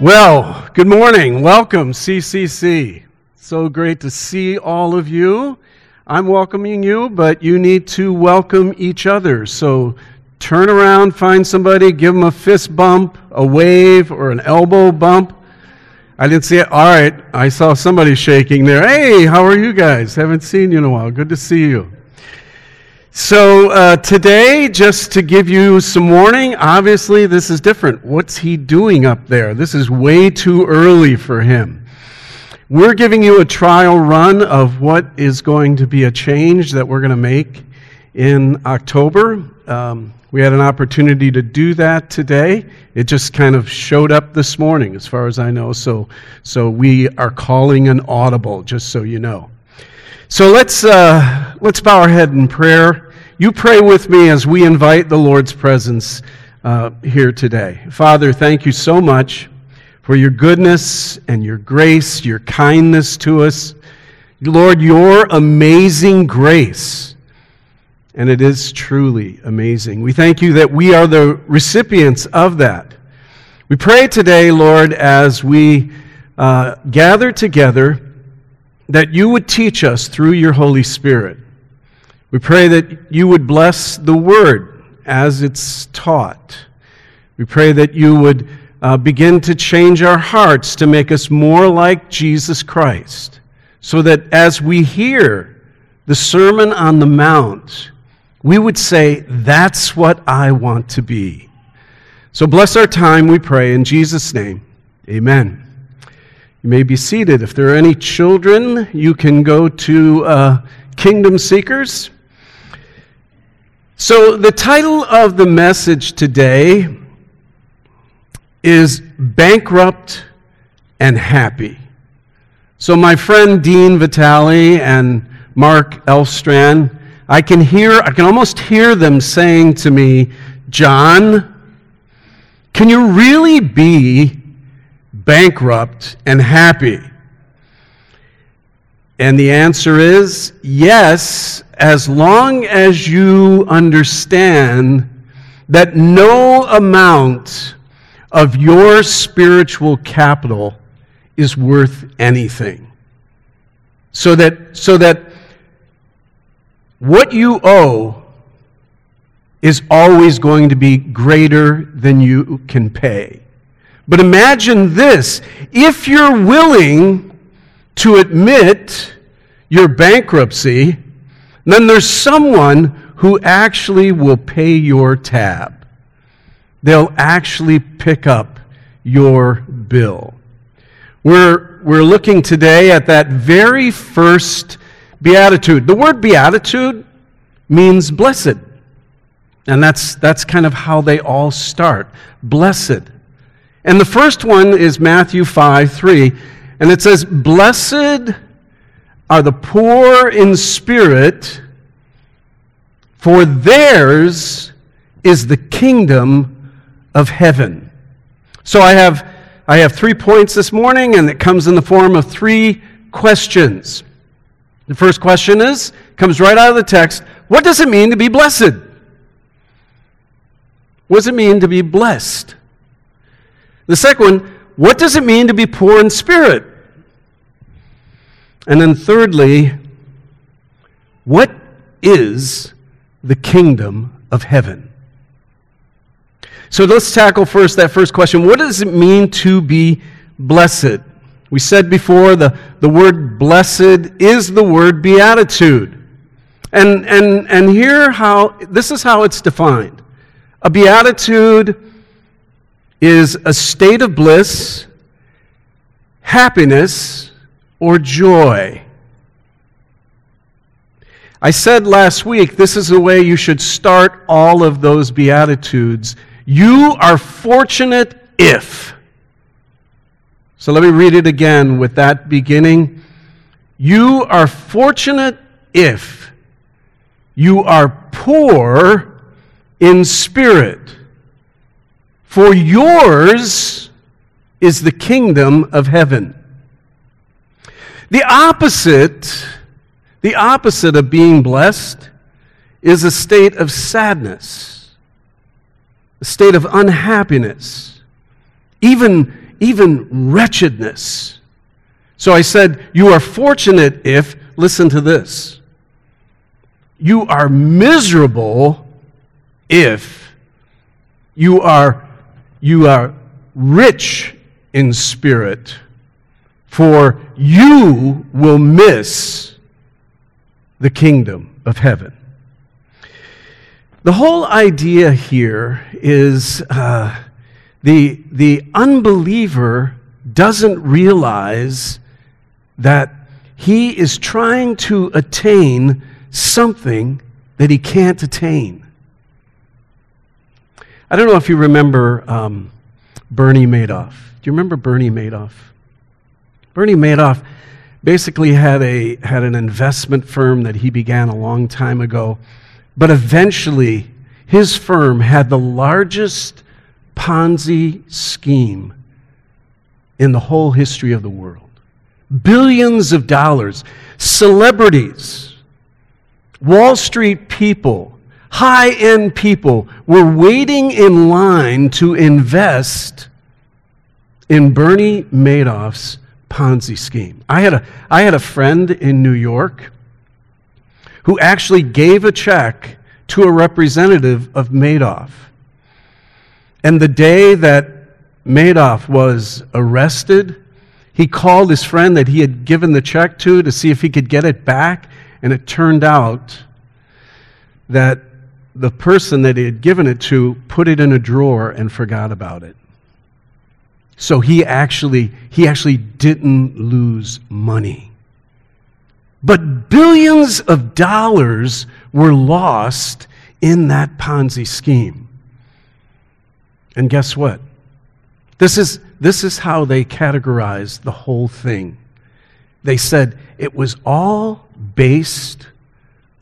Well, good morning. Welcome, CCC. So great to see all of you. I'm welcoming you, but you need to welcome each other. So turn around, find somebody, give them a fist bump, a wave, or an elbow bump. I didn't see it. All right, I saw somebody shaking there. Hey, how are you guys? Haven't seen you in a while. Good to see you. So today, just to give you some warning, obviously this is different. What's he doing up there? This is way too early for him. We're giving you a trial run of what is going to be a change that we're going to make in October. We had an opportunity to do that today. It just kind of showed up this morning, as far as I know. So we are calling an audible, just so you know. So let's bow our head in prayer. You pray with me as we invite the Lord's presence here today. Father, thank you so much for your goodness and your grace, your kindness to us. Lord, your amazing grace, and it is truly amazing. We thank you that we are the recipients of that. We pray today, Lord, as we gather together, that you would teach us through your Holy Spirit. We pray that you would bless the Word as it's taught. We pray that you would begin to change our hearts to make us more like Jesus Christ, so that as we hear the Sermon on the Mount, we would say, that's what I want to be. So bless our time, we pray, in Jesus' name, amen. You may be seated. If there are any children, you can go to Kingdom Seekers. So the title of the message today is Bankrupt and Happy. So my friend Dean Vitale and Mark Elstrand, I can almost hear them saying to me, John, can you really be bankrupt and happy? And the answer is yes, as long as you understand that no amount of your spiritual capital is worth anything. So that what you owe is always going to be greater than you can pay. But imagine this, if you're willing to admit your bankruptcy, then there's someone who actually will pay your tab. They'll actually pick up your bill. We're looking today at that very first beatitude. The word beatitude means blessed. And that's kind of how they all start. Blessed. And the first one is Matthew 5:3. And it says, blessed are the poor in spirit, for theirs is the kingdom of heaven. So I have 3 points this morning, and it comes in the form of 3 questions. The first question comes right out of the text, what does it mean to be blessed? What does it mean to be blessed? The second one, what does it mean to be poor in spirit? And then thirdly, what is the kingdom of heaven? So let's tackle first that first question. What does it mean to be blessed? We said before the word blessed is the word beatitude. And here this is how it's defined. A beatitude is a state of bliss, happiness, or joy. I said last week, this is the way you should start all of those Beatitudes. You are fortunate if. So let me read it again with that beginning. You are fortunate if you are poor in spirit, for yours is the kingdom of heaven. The opposite of being blessed is a state of sadness, a state of unhappiness, even even wretchedness. So I said, you are fortunate if, listen to this, you are miserable if you are rich in spirit, for you will miss the kingdom of heaven. The whole idea here is the unbeliever doesn't realize that he is trying to attain something that he can't attain. I don't know if you remember Bernie Madoff. Do you remember Bernie Madoff? Bernie Madoff basically had an investment firm that he began a long time ago, but eventually his firm had the largest Ponzi scheme in the whole history of the world. Billions of dollars, celebrities, Wall Street people, high-end people were waiting in line to invest in Bernie Madoff's Ponzi scheme. I had a friend in New York who actually gave a check to a representative of Madoff. And the day that Madoff was arrested, he called his friend that he had given the check to see if he could get it back, and it turned out that the person that he had given it to put it in a drawer and forgot about it. So he actually didn't lose money. But billions of dollars were lost in that Ponzi scheme. And guess what? This is how they categorized the whole thing. They said it was all based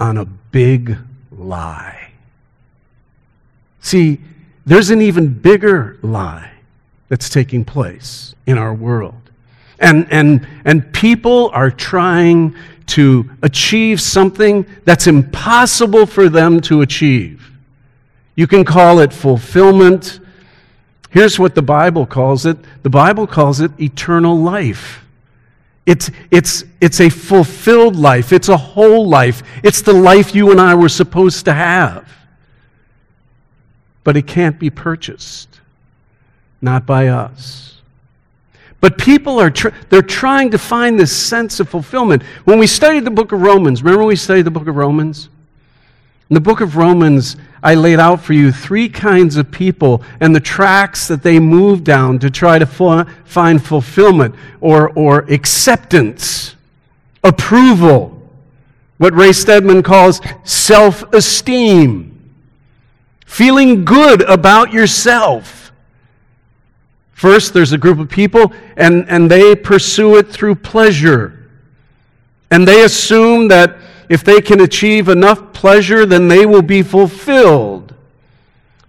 on a big lie. See, there's an even bigger lie that's taking place in our world. And people are trying to achieve something that's impossible for them to achieve. You can call it fulfillment. Here's what the Bible calls it. The Bible calls it eternal life. It's a fulfilled life. It's a whole life. It's the life you and I were supposed to have. But it can't be purchased. Not by us. But people are they're trying to find this sense of fulfillment. When we studied the book of Romans, remember we studied the book of Romans? In the book of Romans, I laid out for you three kinds of people and the tracks that they move down to try to find fulfillment or acceptance, approval, what Ray Stedman calls self-esteem, feeling good about yourself. First, there's a group of people, and they pursue it through pleasure. And they assume that if they can achieve enough pleasure, then they will be fulfilled.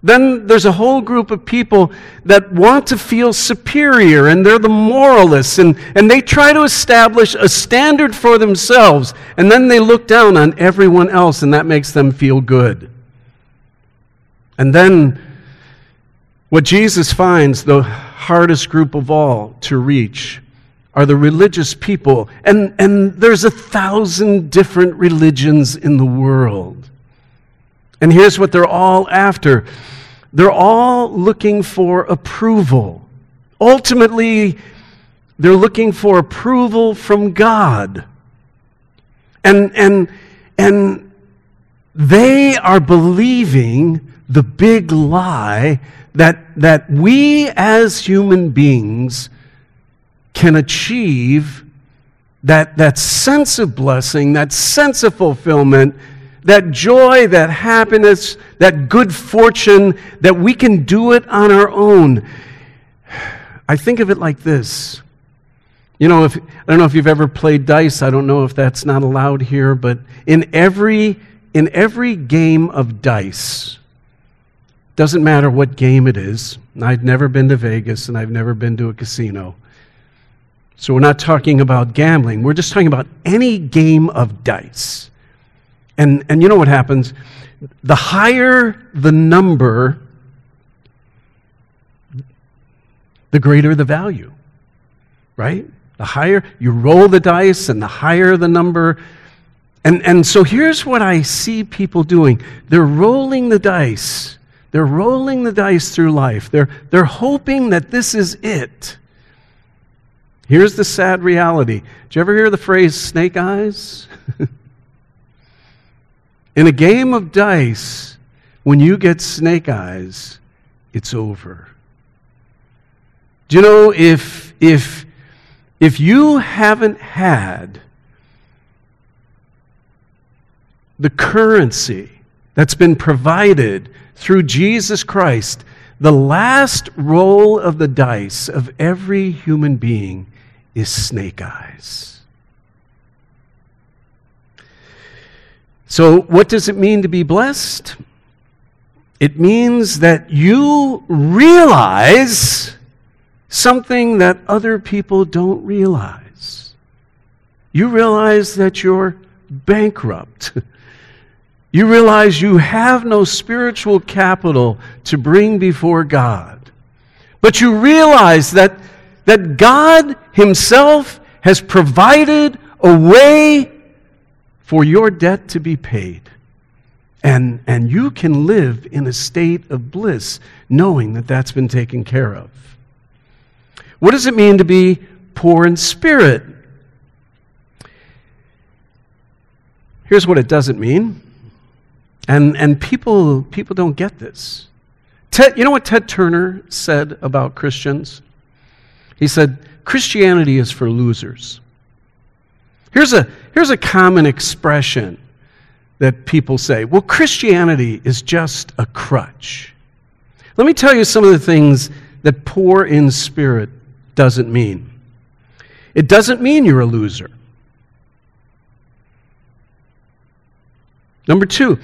Then there's a whole group of people that want to feel superior, and they're the moralists, and they try to establish a standard for themselves, and then they look down on everyone else, and that makes them feel good. And then what Jesus finds the hardest group of all to reach are the religious people. And there's 1,000 different religions in the world. And here's what they're all after. They're all looking for approval. Ultimately, they're looking for approval from God. And they are believing the big lie that we as human beings can achieve that sense of blessing, that sense of fulfillment, that joy, that happiness, that good fortune, that we can do it on our own. I think of it like this. You know, I don't know if you've ever played dice. I don't know if that's not allowed here, but in every game of dice, doesn't matter what game it is. I've never been to Vegas, and I've never been to a casino. So we're not talking about gambling. We're just talking about any game of dice. And you know what happens? The higher the number, the greater the value, right? The higher, you roll the dice and the higher the number. And so here's what I see people doing. They're rolling the dice. They're rolling the dice through life. They're hoping that this is it. Here's the sad reality. Did you ever hear the phrase snake eyes? In a game of dice, when you get snake eyes, it's over. Do you know, if you haven't had the currency that's been provided through Jesus Christ, the last roll of the dice of every human being is snake eyes. So what does it mean to be blessed? It means that you realize something that other people don't realize. You realize that you're bankrupt. You realize you have no spiritual capital to bring before God. But you realize that God Himself has provided a way for your debt to be paid. And you can live in a state of bliss knowing that that's been taken care of. What does it mean to be poor in spirit? Here's what it doesn't mean. And people don't get this. You know what Ted Turner said about Christians? He said, Christianity is for losers. Here's a common expression that people say, well, Christianity is just a crutch. Let me tell you some of the things that poor in spirit doesn't mean. It doesn't mean you're a loser. Number two,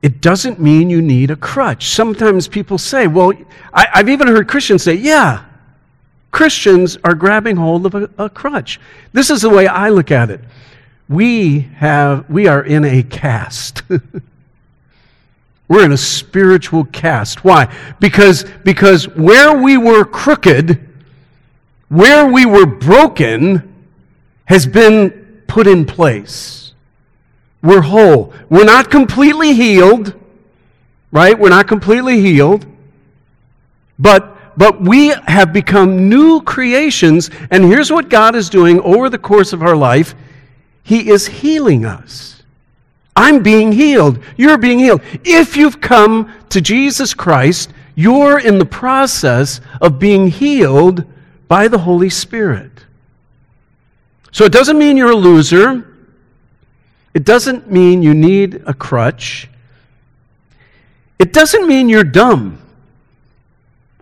it doesn't mean you need a crutch. Sometimes people say, well, I've even heard Christians say, yeah, Christians are grabbing hold of a crutch. This is the way I look at it. We are in a cast. We're in a spiritual cast. Why? Because where we were crooked, where we were broken, has been put in place. We're whole. We're not completely healed, right? We're not completely healed, but we have become new creations, and here's what God is doing over the course of our life. He is healing us. I'm being healed. You're being healed. If you've come to Jesus Christ, you're in the process of being healed by the Holy Spirit. So it doesn't mean you're a loser. It doesn't mean you need a crutch. It doesn't mean you're dumb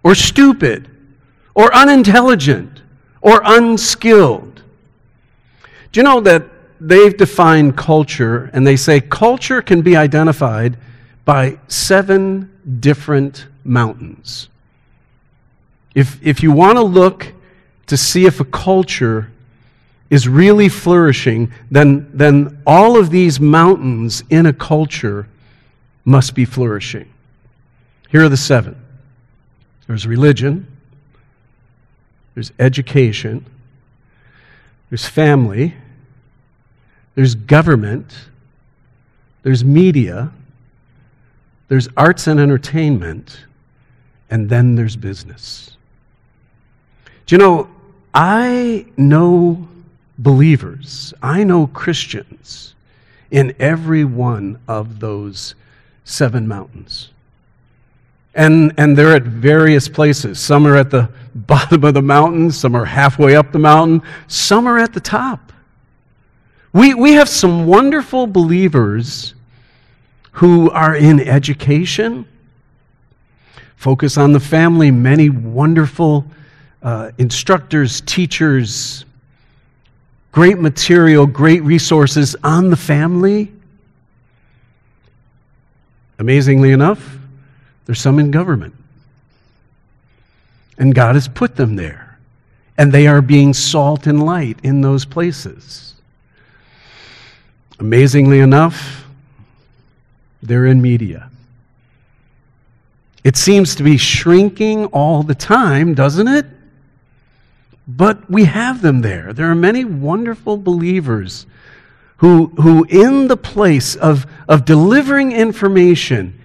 or stupid or unintelligent or unskilled. Do you know that they've defined culture, and they say culture can be identified by 7 different mountains. If you want to look to see if a culture is really flourishing, then all of these mountains in a culture must be flourishing. Here are the 7. There's religion. There's education. There's family. There's government, there's media, there's arts and entertainment, and then there's business. Do you know, I know believers, I know Christians in every one of those 7 mountains. And they're at various places. Some are at the bottom of the mountain, some are halfway up the mountain, some are at the top. We have some wonderful believers who are in education, focus on the family, many wonderful instructors, teachers, great material, great resources on the family. Amazingly enough, there's some in government. And God has put them there. And they are being salt and light in those places. Amazingly enough, they're in media. It seems to be shrinking all the time, doesn't it? but we have them there. There are many wonderful believers who in the place of delivering information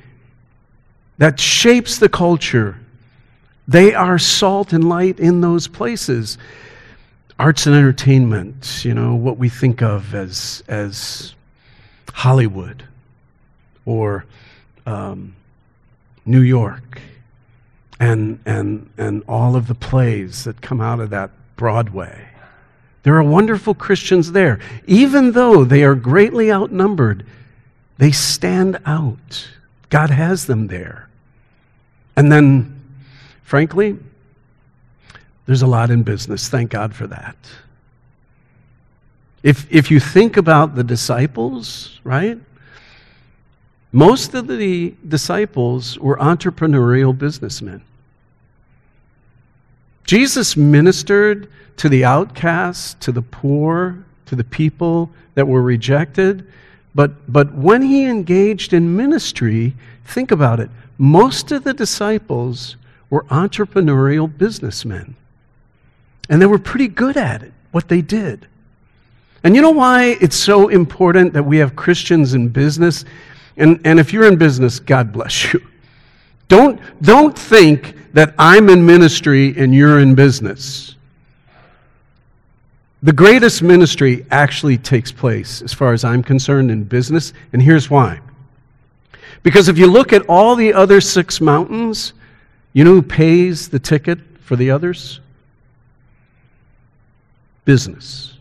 that shapes the culture, they are salt and light in those places. Arts and entertainment, you know, what we think of as Hollywood or New York and all of the plays that come out of that Broadway. There are wonderful Christians there. Even though they are greatly outnumbered, they stand out. God has them there. And then, frankly, there's a lot in business. Thank God for that. If you think about the disciples, right? Most of the disciples were entrepreneurial businessmen. Jesus ministered to the outcasts, to the poor, to the people that were rejected. But when he engaged in ministry, think about it, most of the disciples were entrepreneurial businessmen. And they were pretty good at it, what they did. And you know why it's so important that we have Christians in business? And if you're in business, God bless you. Don't think that I'm in ministry and you're in business. The greatest ministry actually takes place, as far as I'm concerned, in business, and here's why. Because if you look at all the other six mountains, you know who pays the ticket for the others? Business.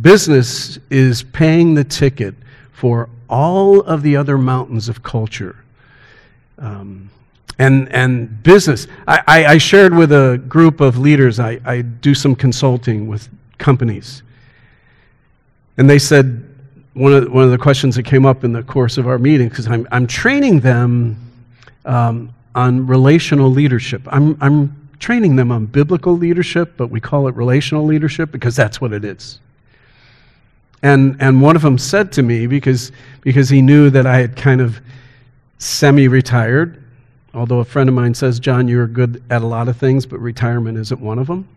Business is paying the ticket for all of the other mountains of culture. And business. I shared with a group of leaders, I do some consulting with companies. And they said, one of the questions that came up in the course of our meeting, because I'm training them on relational leadership. I'm training them on biblical leadership, but we call it relational leadership because that's what it is. And one of them said to me, because he knew that I had kind of semi-retired, although a friend of mine says, John, you're good at a lot of things, but retirement isn't one of them.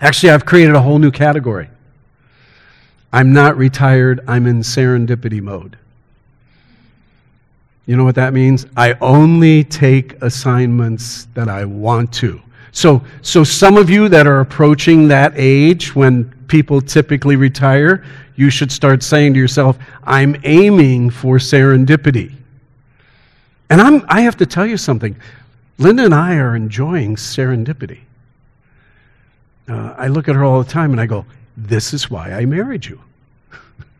Actually, I've created a whole new category. I'm not retired, I'm in serendipity mode. You know what that means? I only take assignments that I want to. So some of you that are approaching that age when people typically retire, you should start saying to yourself, I'm aiming for serendipity. And I have to tell you something. Linda and I are enjoying serendipity. I look at her all the time and I go, this is why I married you.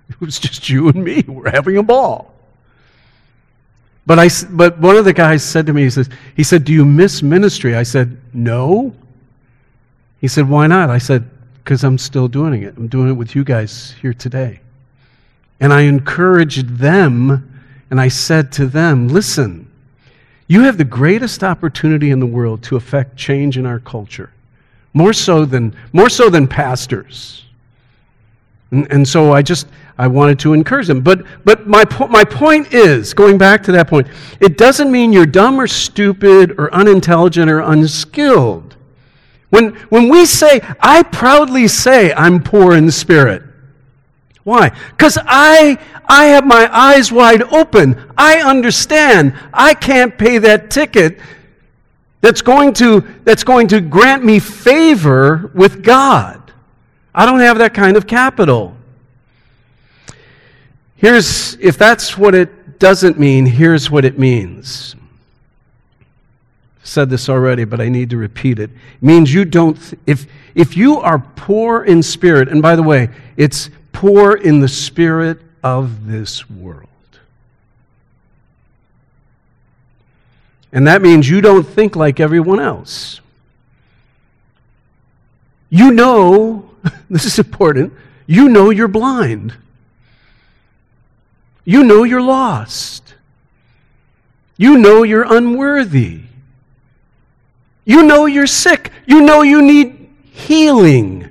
It was just you and me. We're having a ball. But one of the guys said to me, he said, do you miss ministry? I said, no. He said, why not? I said, because I'm still doing it. I'm doing it with you guys here today. And I encouraged them. And I said to them, listen, you have the greatest opportunity in the world to affect change in our culture, more so than pastors. And so I wanted to encourage them. But my point is, going back to that point, it doesn't mean you're dumb or stupid or unintelligent or unskilled. When we say, I proudly say I'm poor in spirit, why? Because I have my eyes wide open. I understand. I can't pay that ticket that's going to grant me favor with God. I don't have that kind of capital. If that's what it doesn't mean, here's what it means. I've said this already, but I need to repeat it. It means you don't if you are poor in spirit, and by the way, it's poor in the spirit of this world. And that means you don't think like everyone else. You know, this is important, you know you're blind. You know you're lost. You know you're unworthy. You know you're sick. You know you need healing.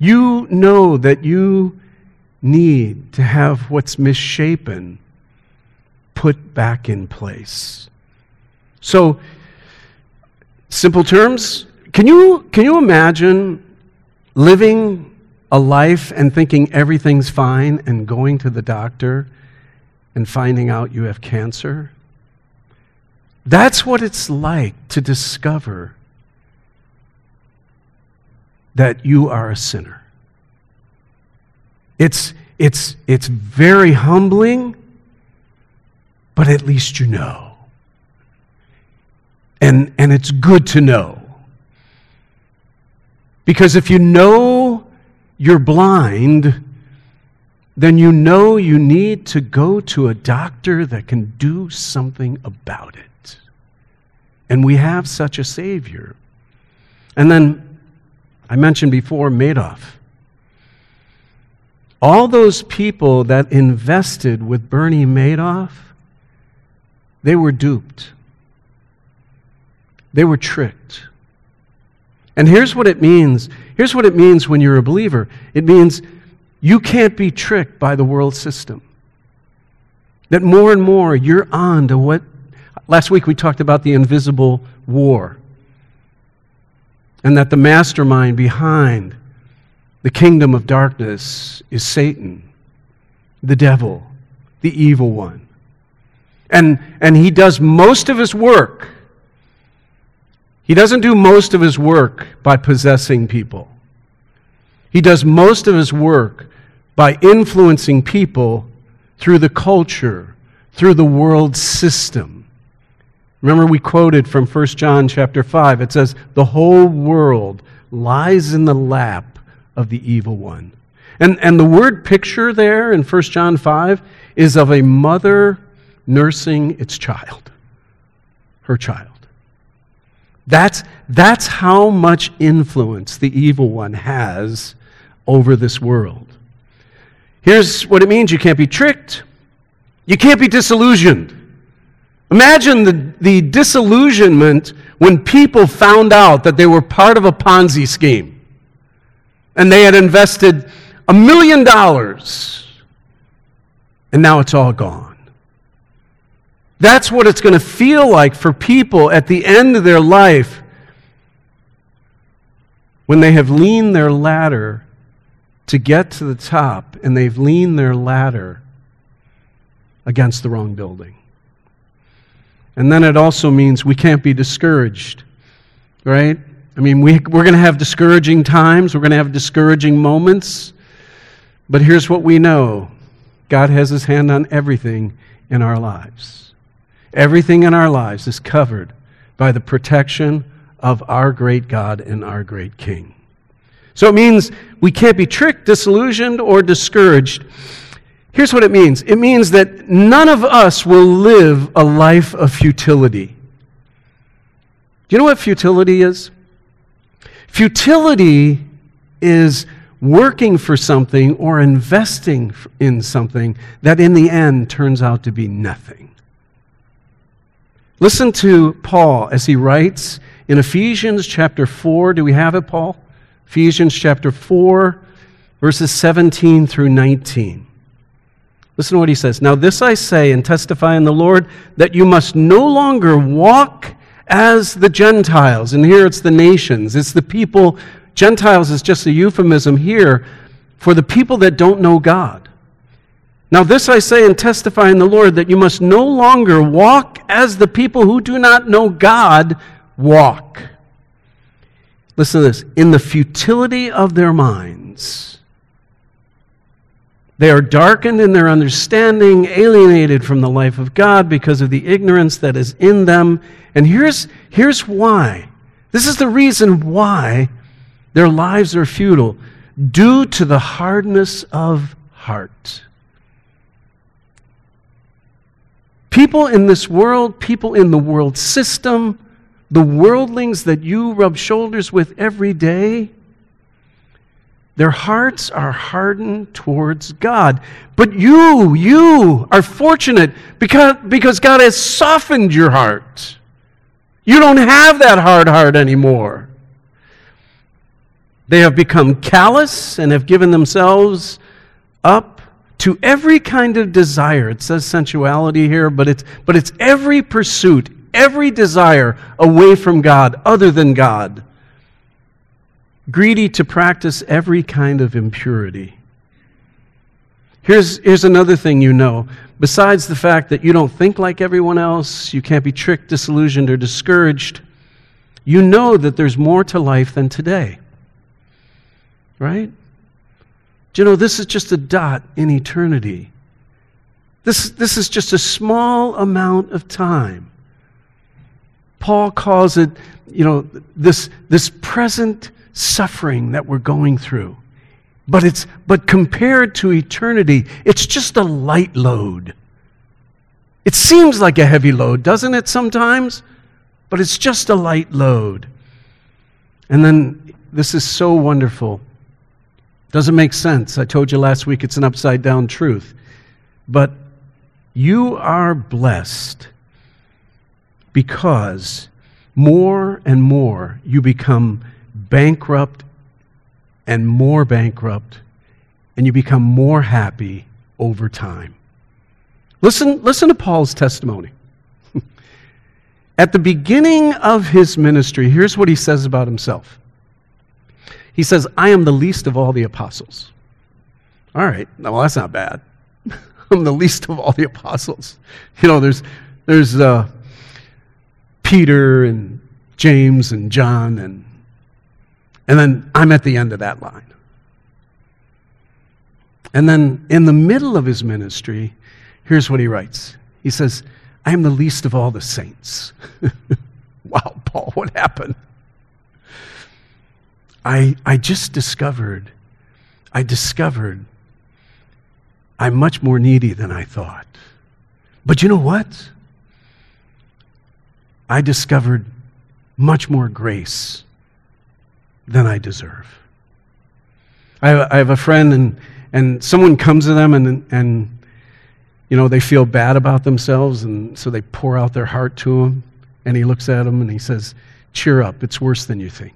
You know that you need to have what's misshapen put back in place. So, simple terms, Can you imagine living a life and thinking everything's fine and going to the doctor and finding out you have cancer? That's what it's like to discover that you are a sinner. It's very humbling, but at least you know. And it's good to know. Because if you know you're blind, then you know you need to go to a doctor that can do something about it. And we have such a Savior. And then, I mentioned before, Madoff. All those people that invested with Bernie Madoff, they were duped. They were tricked. And here's what it means. Here's what it means when you're a believer. It means you can't be tricked by the world system. That more and more you're on to what... Last week we talked about the invisible war. And that the mastermind behind the kingdom of darkness is Satan, the devil, the evil one. And he does most of his work. He doesn't do most of his work by possessing people. He does most of his work by influencing people through the culture, through the world system. Remember we quoted from 1 John chapter 5. It says, the whole world lies in the lap of the evil one. And the word picture there in 1 John 5 is of a mother nursing its child, her child. That's how much influence the evil one has over this world. Here's what it means. You can't be tricked. You can't be disillusioned. Imagine the disillusionment when people found out that they were part of a Ponzi scheme and they had invested $1 million and now it's all gone. That's what it's going to feel like for people at the end of their life when they have leaned their ladder to get to the top and they've leaned their ladder against the wrong building. And then it also means we can't be discouraged, right? I mean, we're going to have discouraging times. We're going to have discouraging moments. But here's what we know. God has His hand on everything in our lives. Everything in our lives is covered by the protection of our great God and our great King. So it means we can't be tricked, disillusioned, or discouraged. Here's what it means. It means that none of us will live a life of futility. Do you know what futility is? Futility is working for something or investing in something that in the end turns out to be nothing. Listen to Paul as he writes in Ephesians chapter 4. Do we have it, Paul? Ephesians chapter 4, verses 17 through 19. Listen to what he says. Now this I say and testify in the Lord, that you must no longer walk as the Gentiles. And here it's the nations. It's the people. Gentiles is just a euphemism here for the people that don't know God. Now this I say and testify in the Lord, that you must no longer walk as the people who do not know God walk. Listen to this. In the futility of their minds, they are darkened in their understanding, alienated from the life of God because of the ignorance that is in them. And here's why. This is the reason why their lives are futile, due to the hardness of heart. People in this world, people in the world system, the worldlings that you rub shoulders with every day, their hearts are hardened towards God. But you are fortunate because God has softened your heart. You don't have that hard heart anymore. They have become callous and have given themselves up to every kind of desire. It says sensuality here, but it's every pursuit, every desire away from God, other than God. greedy to practice every kind of impurity. Here's another thing you know. Besides the fact that you don't think like everyone else, you can't be tricked, disillusioned, or discouraged, you know that there's more to life than today. Right? Do you know this is just a dot in eternity? This is just a small amount of time. Paul calls it, you know, this present suffering that we're going through. But compared to eternity, it's just a light load. It seems like a heavy load, doesn't it sometimes? But it's just a light load. And then this is so wonderful. Doesn't make sense. I told you last week it's an upside-down truth. But you are blessed because more and more you become bankrupt and more bankrupt, and you become more happy over time. Listen to Paul's testimony. At the beginning of his ministry, here's what he says about himself. He says, I am the least of all the apostles. All right, well, that's not bad. I'm the least of all the apostles. You know, there's Peter and James and John and then I'm at the end of that line. And then in the middle of his ministry, here's what he writes. He says, I am the least of all the saints. Wow, Paul, what happened? I discovered I'm much more needy than I thought. But you know what? I discovered much more grace than I deserve. I have a friend, and someone comes to them, and you know, they feel bad about themselves, and so they pour out their heart to him, and he looks at them and he says, cheer up, it's worse than you think.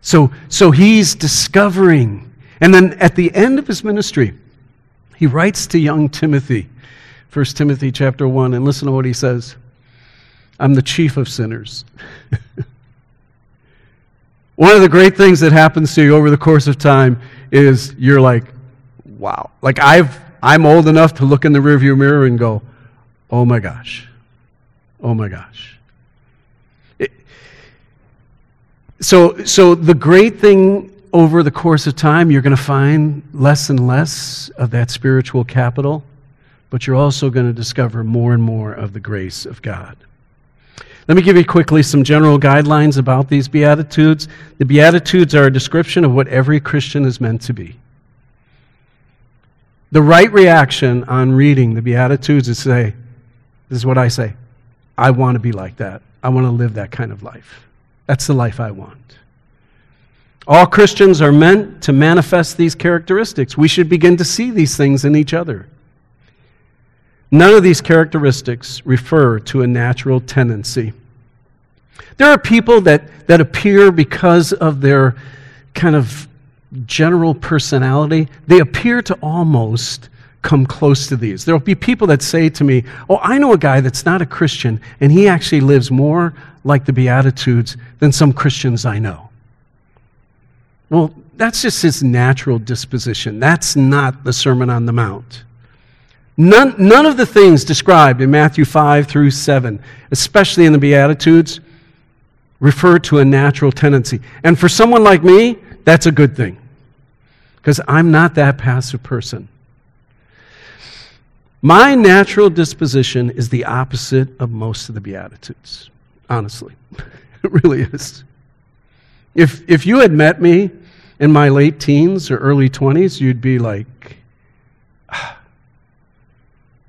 So he's discovering. And then at the end of his ministry, he writes to young Timothy, 1 Timothy chapter 1, and listen to what he says. I'm the chief of sinners. One of the great things that happens to you over the course of time is you're like, wow. Like I'm old enough to look in the rearview mirror and go, oh my gosh, oh my gosh. So the great thing over the course of time, you're going to find less and less of that spiritual capital, but you're also going to discover more and more of the grace of God. Let me give you quickly some general guidelines about these Beatitudes. The Beatitudes are a description of what every Christian is meant to be. The right reaction on reading the Beatitudes is to say, this is what I say, I want to be like that. I want to live that kind of life. That's the life I want. All Christians are meant to manifest these characteristics. We should begin to see these things in each other. None of these characteristics refer to a natural tendency. There are people that appear because of their kind of general personality. They appear to almost come close to these. There will be people that say to me, oh, I know a guy that's not a Christian, and he actually lives more like the Beatitudes than some Christians I know. Well, that's just his natural disposition. That's not the Sermon on the Mount. None of the things described in Matthew 5-7, especially in the Beatitudes, refer to a natural tendency. And for someone like me, that's a good thing, because I'm not that passive person. My natural disposition is the opposite of most of the Beatitudes. Honestly, it really is. If you had met me in my late teens or early 20s, you'd be like,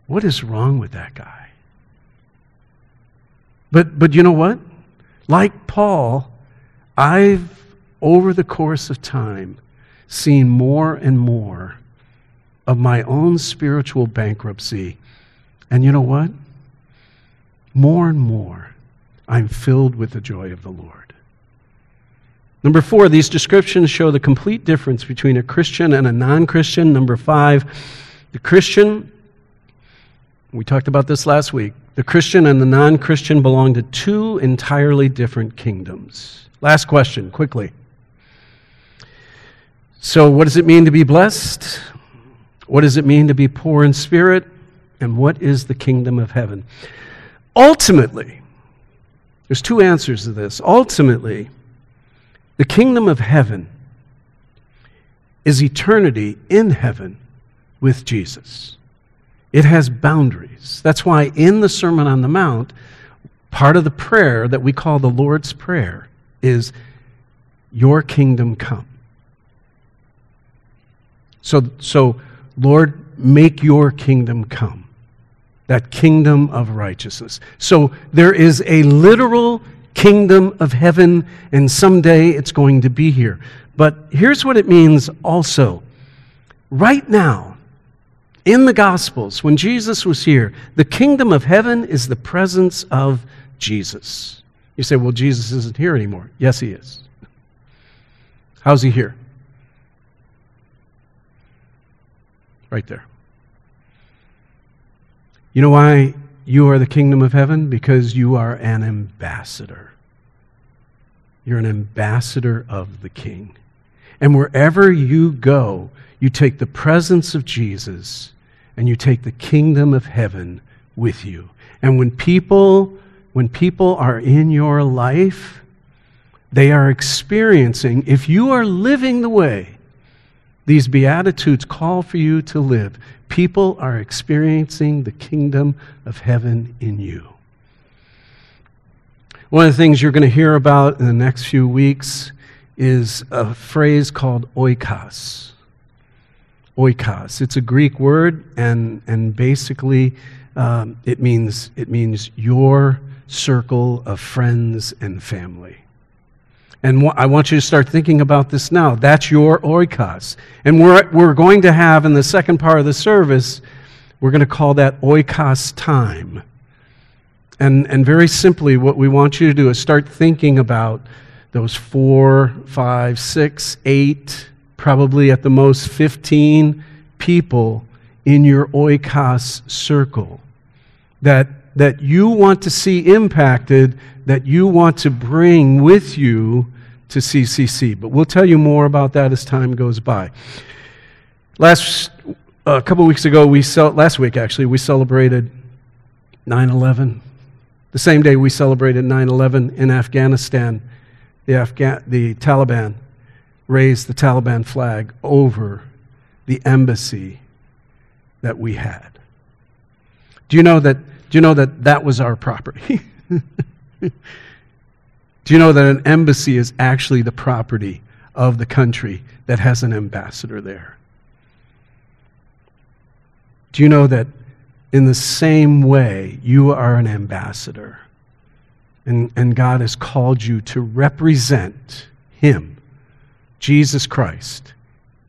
what is wrong with that guy? But you know what? Like Paul, I've, over the course of time, seen more and more of my own spiritual bankruptcy. And you know what? More and more, I'm filled with the joy of the Lord. Number 4, these descriptions show the complete difference between a Christian and a non-Christian. Number 5, the Christian, we talked about this last week, The Christian and the non-Christian belong to two entirely different kingdoms. Last question, quickly. So what does it mean to be blessed? What does it mean to be poor in spirit? And what is the kingdom of heaven? Ultimately, there's two answers to this. Ultimately, the kingdom of heaven is eternity in heaven with Jesus. It has boundaries. That's why in the Sermon on the Mount, part of the prayer that we call the Lord's Prayer is, your kingdom come. So Lord, make your kingdom come, that kingdom of righteousness. So there is a literal kingdom of heaven, and someday it's going to be here. But here's what it means also. Right now, in the Gospels, when Jesus was here, the kingdom of heaven is the presence of Jesus. You say, well, Jesus isn't here anymore. Yes, he is. How's he here? Right there. You know why you are the kingdom of heaven? Because you are an ambassador. You're an ambassador of the King. And wherever you go, you take the presence of Jesus and you take the kingdom of heaven with you. And when people are in your life, they are experiencing, if you are living the way these Beatitudes call for you to live, people are experiencing the kingdom of heaven in you. One of the things you're going to hear about in the next few weeks is a phrase called oikos. Oikos. It's a Greek word, and basically it means your circle of friends and family. And I want you to start thinking about this now. That's your oikos. And we're going to have, in the second part of the service, we're going to call that oikos time. And very simply, what we want you to do is start thinking about those 4, 5, 6, 8, probably at the most 15 people in your oikos circle that you want to see impacted, that you want to bring with you to CCC. But we'll tell you more about that as time goes by. Last week, we celebrated 9/11. The same day we celebrated 9/11 in Afghanistan, the Taliban raised the Taliban flag over the embassy that we had. Do you know that was our property? Do you know that an embassy is actually the property of the country that has an ambassador there? Do you know that in the same way you are an ambassador, and God has called you to represent Him, Jesus Christ?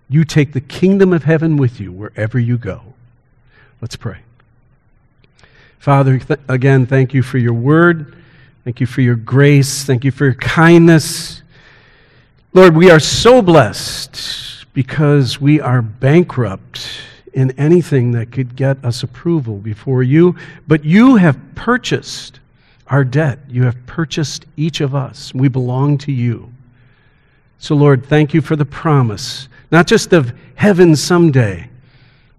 You take the kingdom of heaven with you wherever you go. Let's pray. Father, again, thank you for your word. Thank you for your grace. Thank you for your kindness. Lord, we are so blessed because we are bankrupt in anything that could get us approval before you. But you have purchased our debt. You have purchased each of us. We belong to you. So, Lord, thank you for the promise, not just of heaven someday,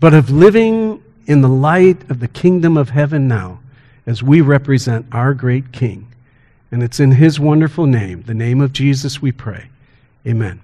but of living in the light of the kingdom of heaven now, as we represent our great King. And it's in his wonderful name, the name of Jesus, we pray. Amen.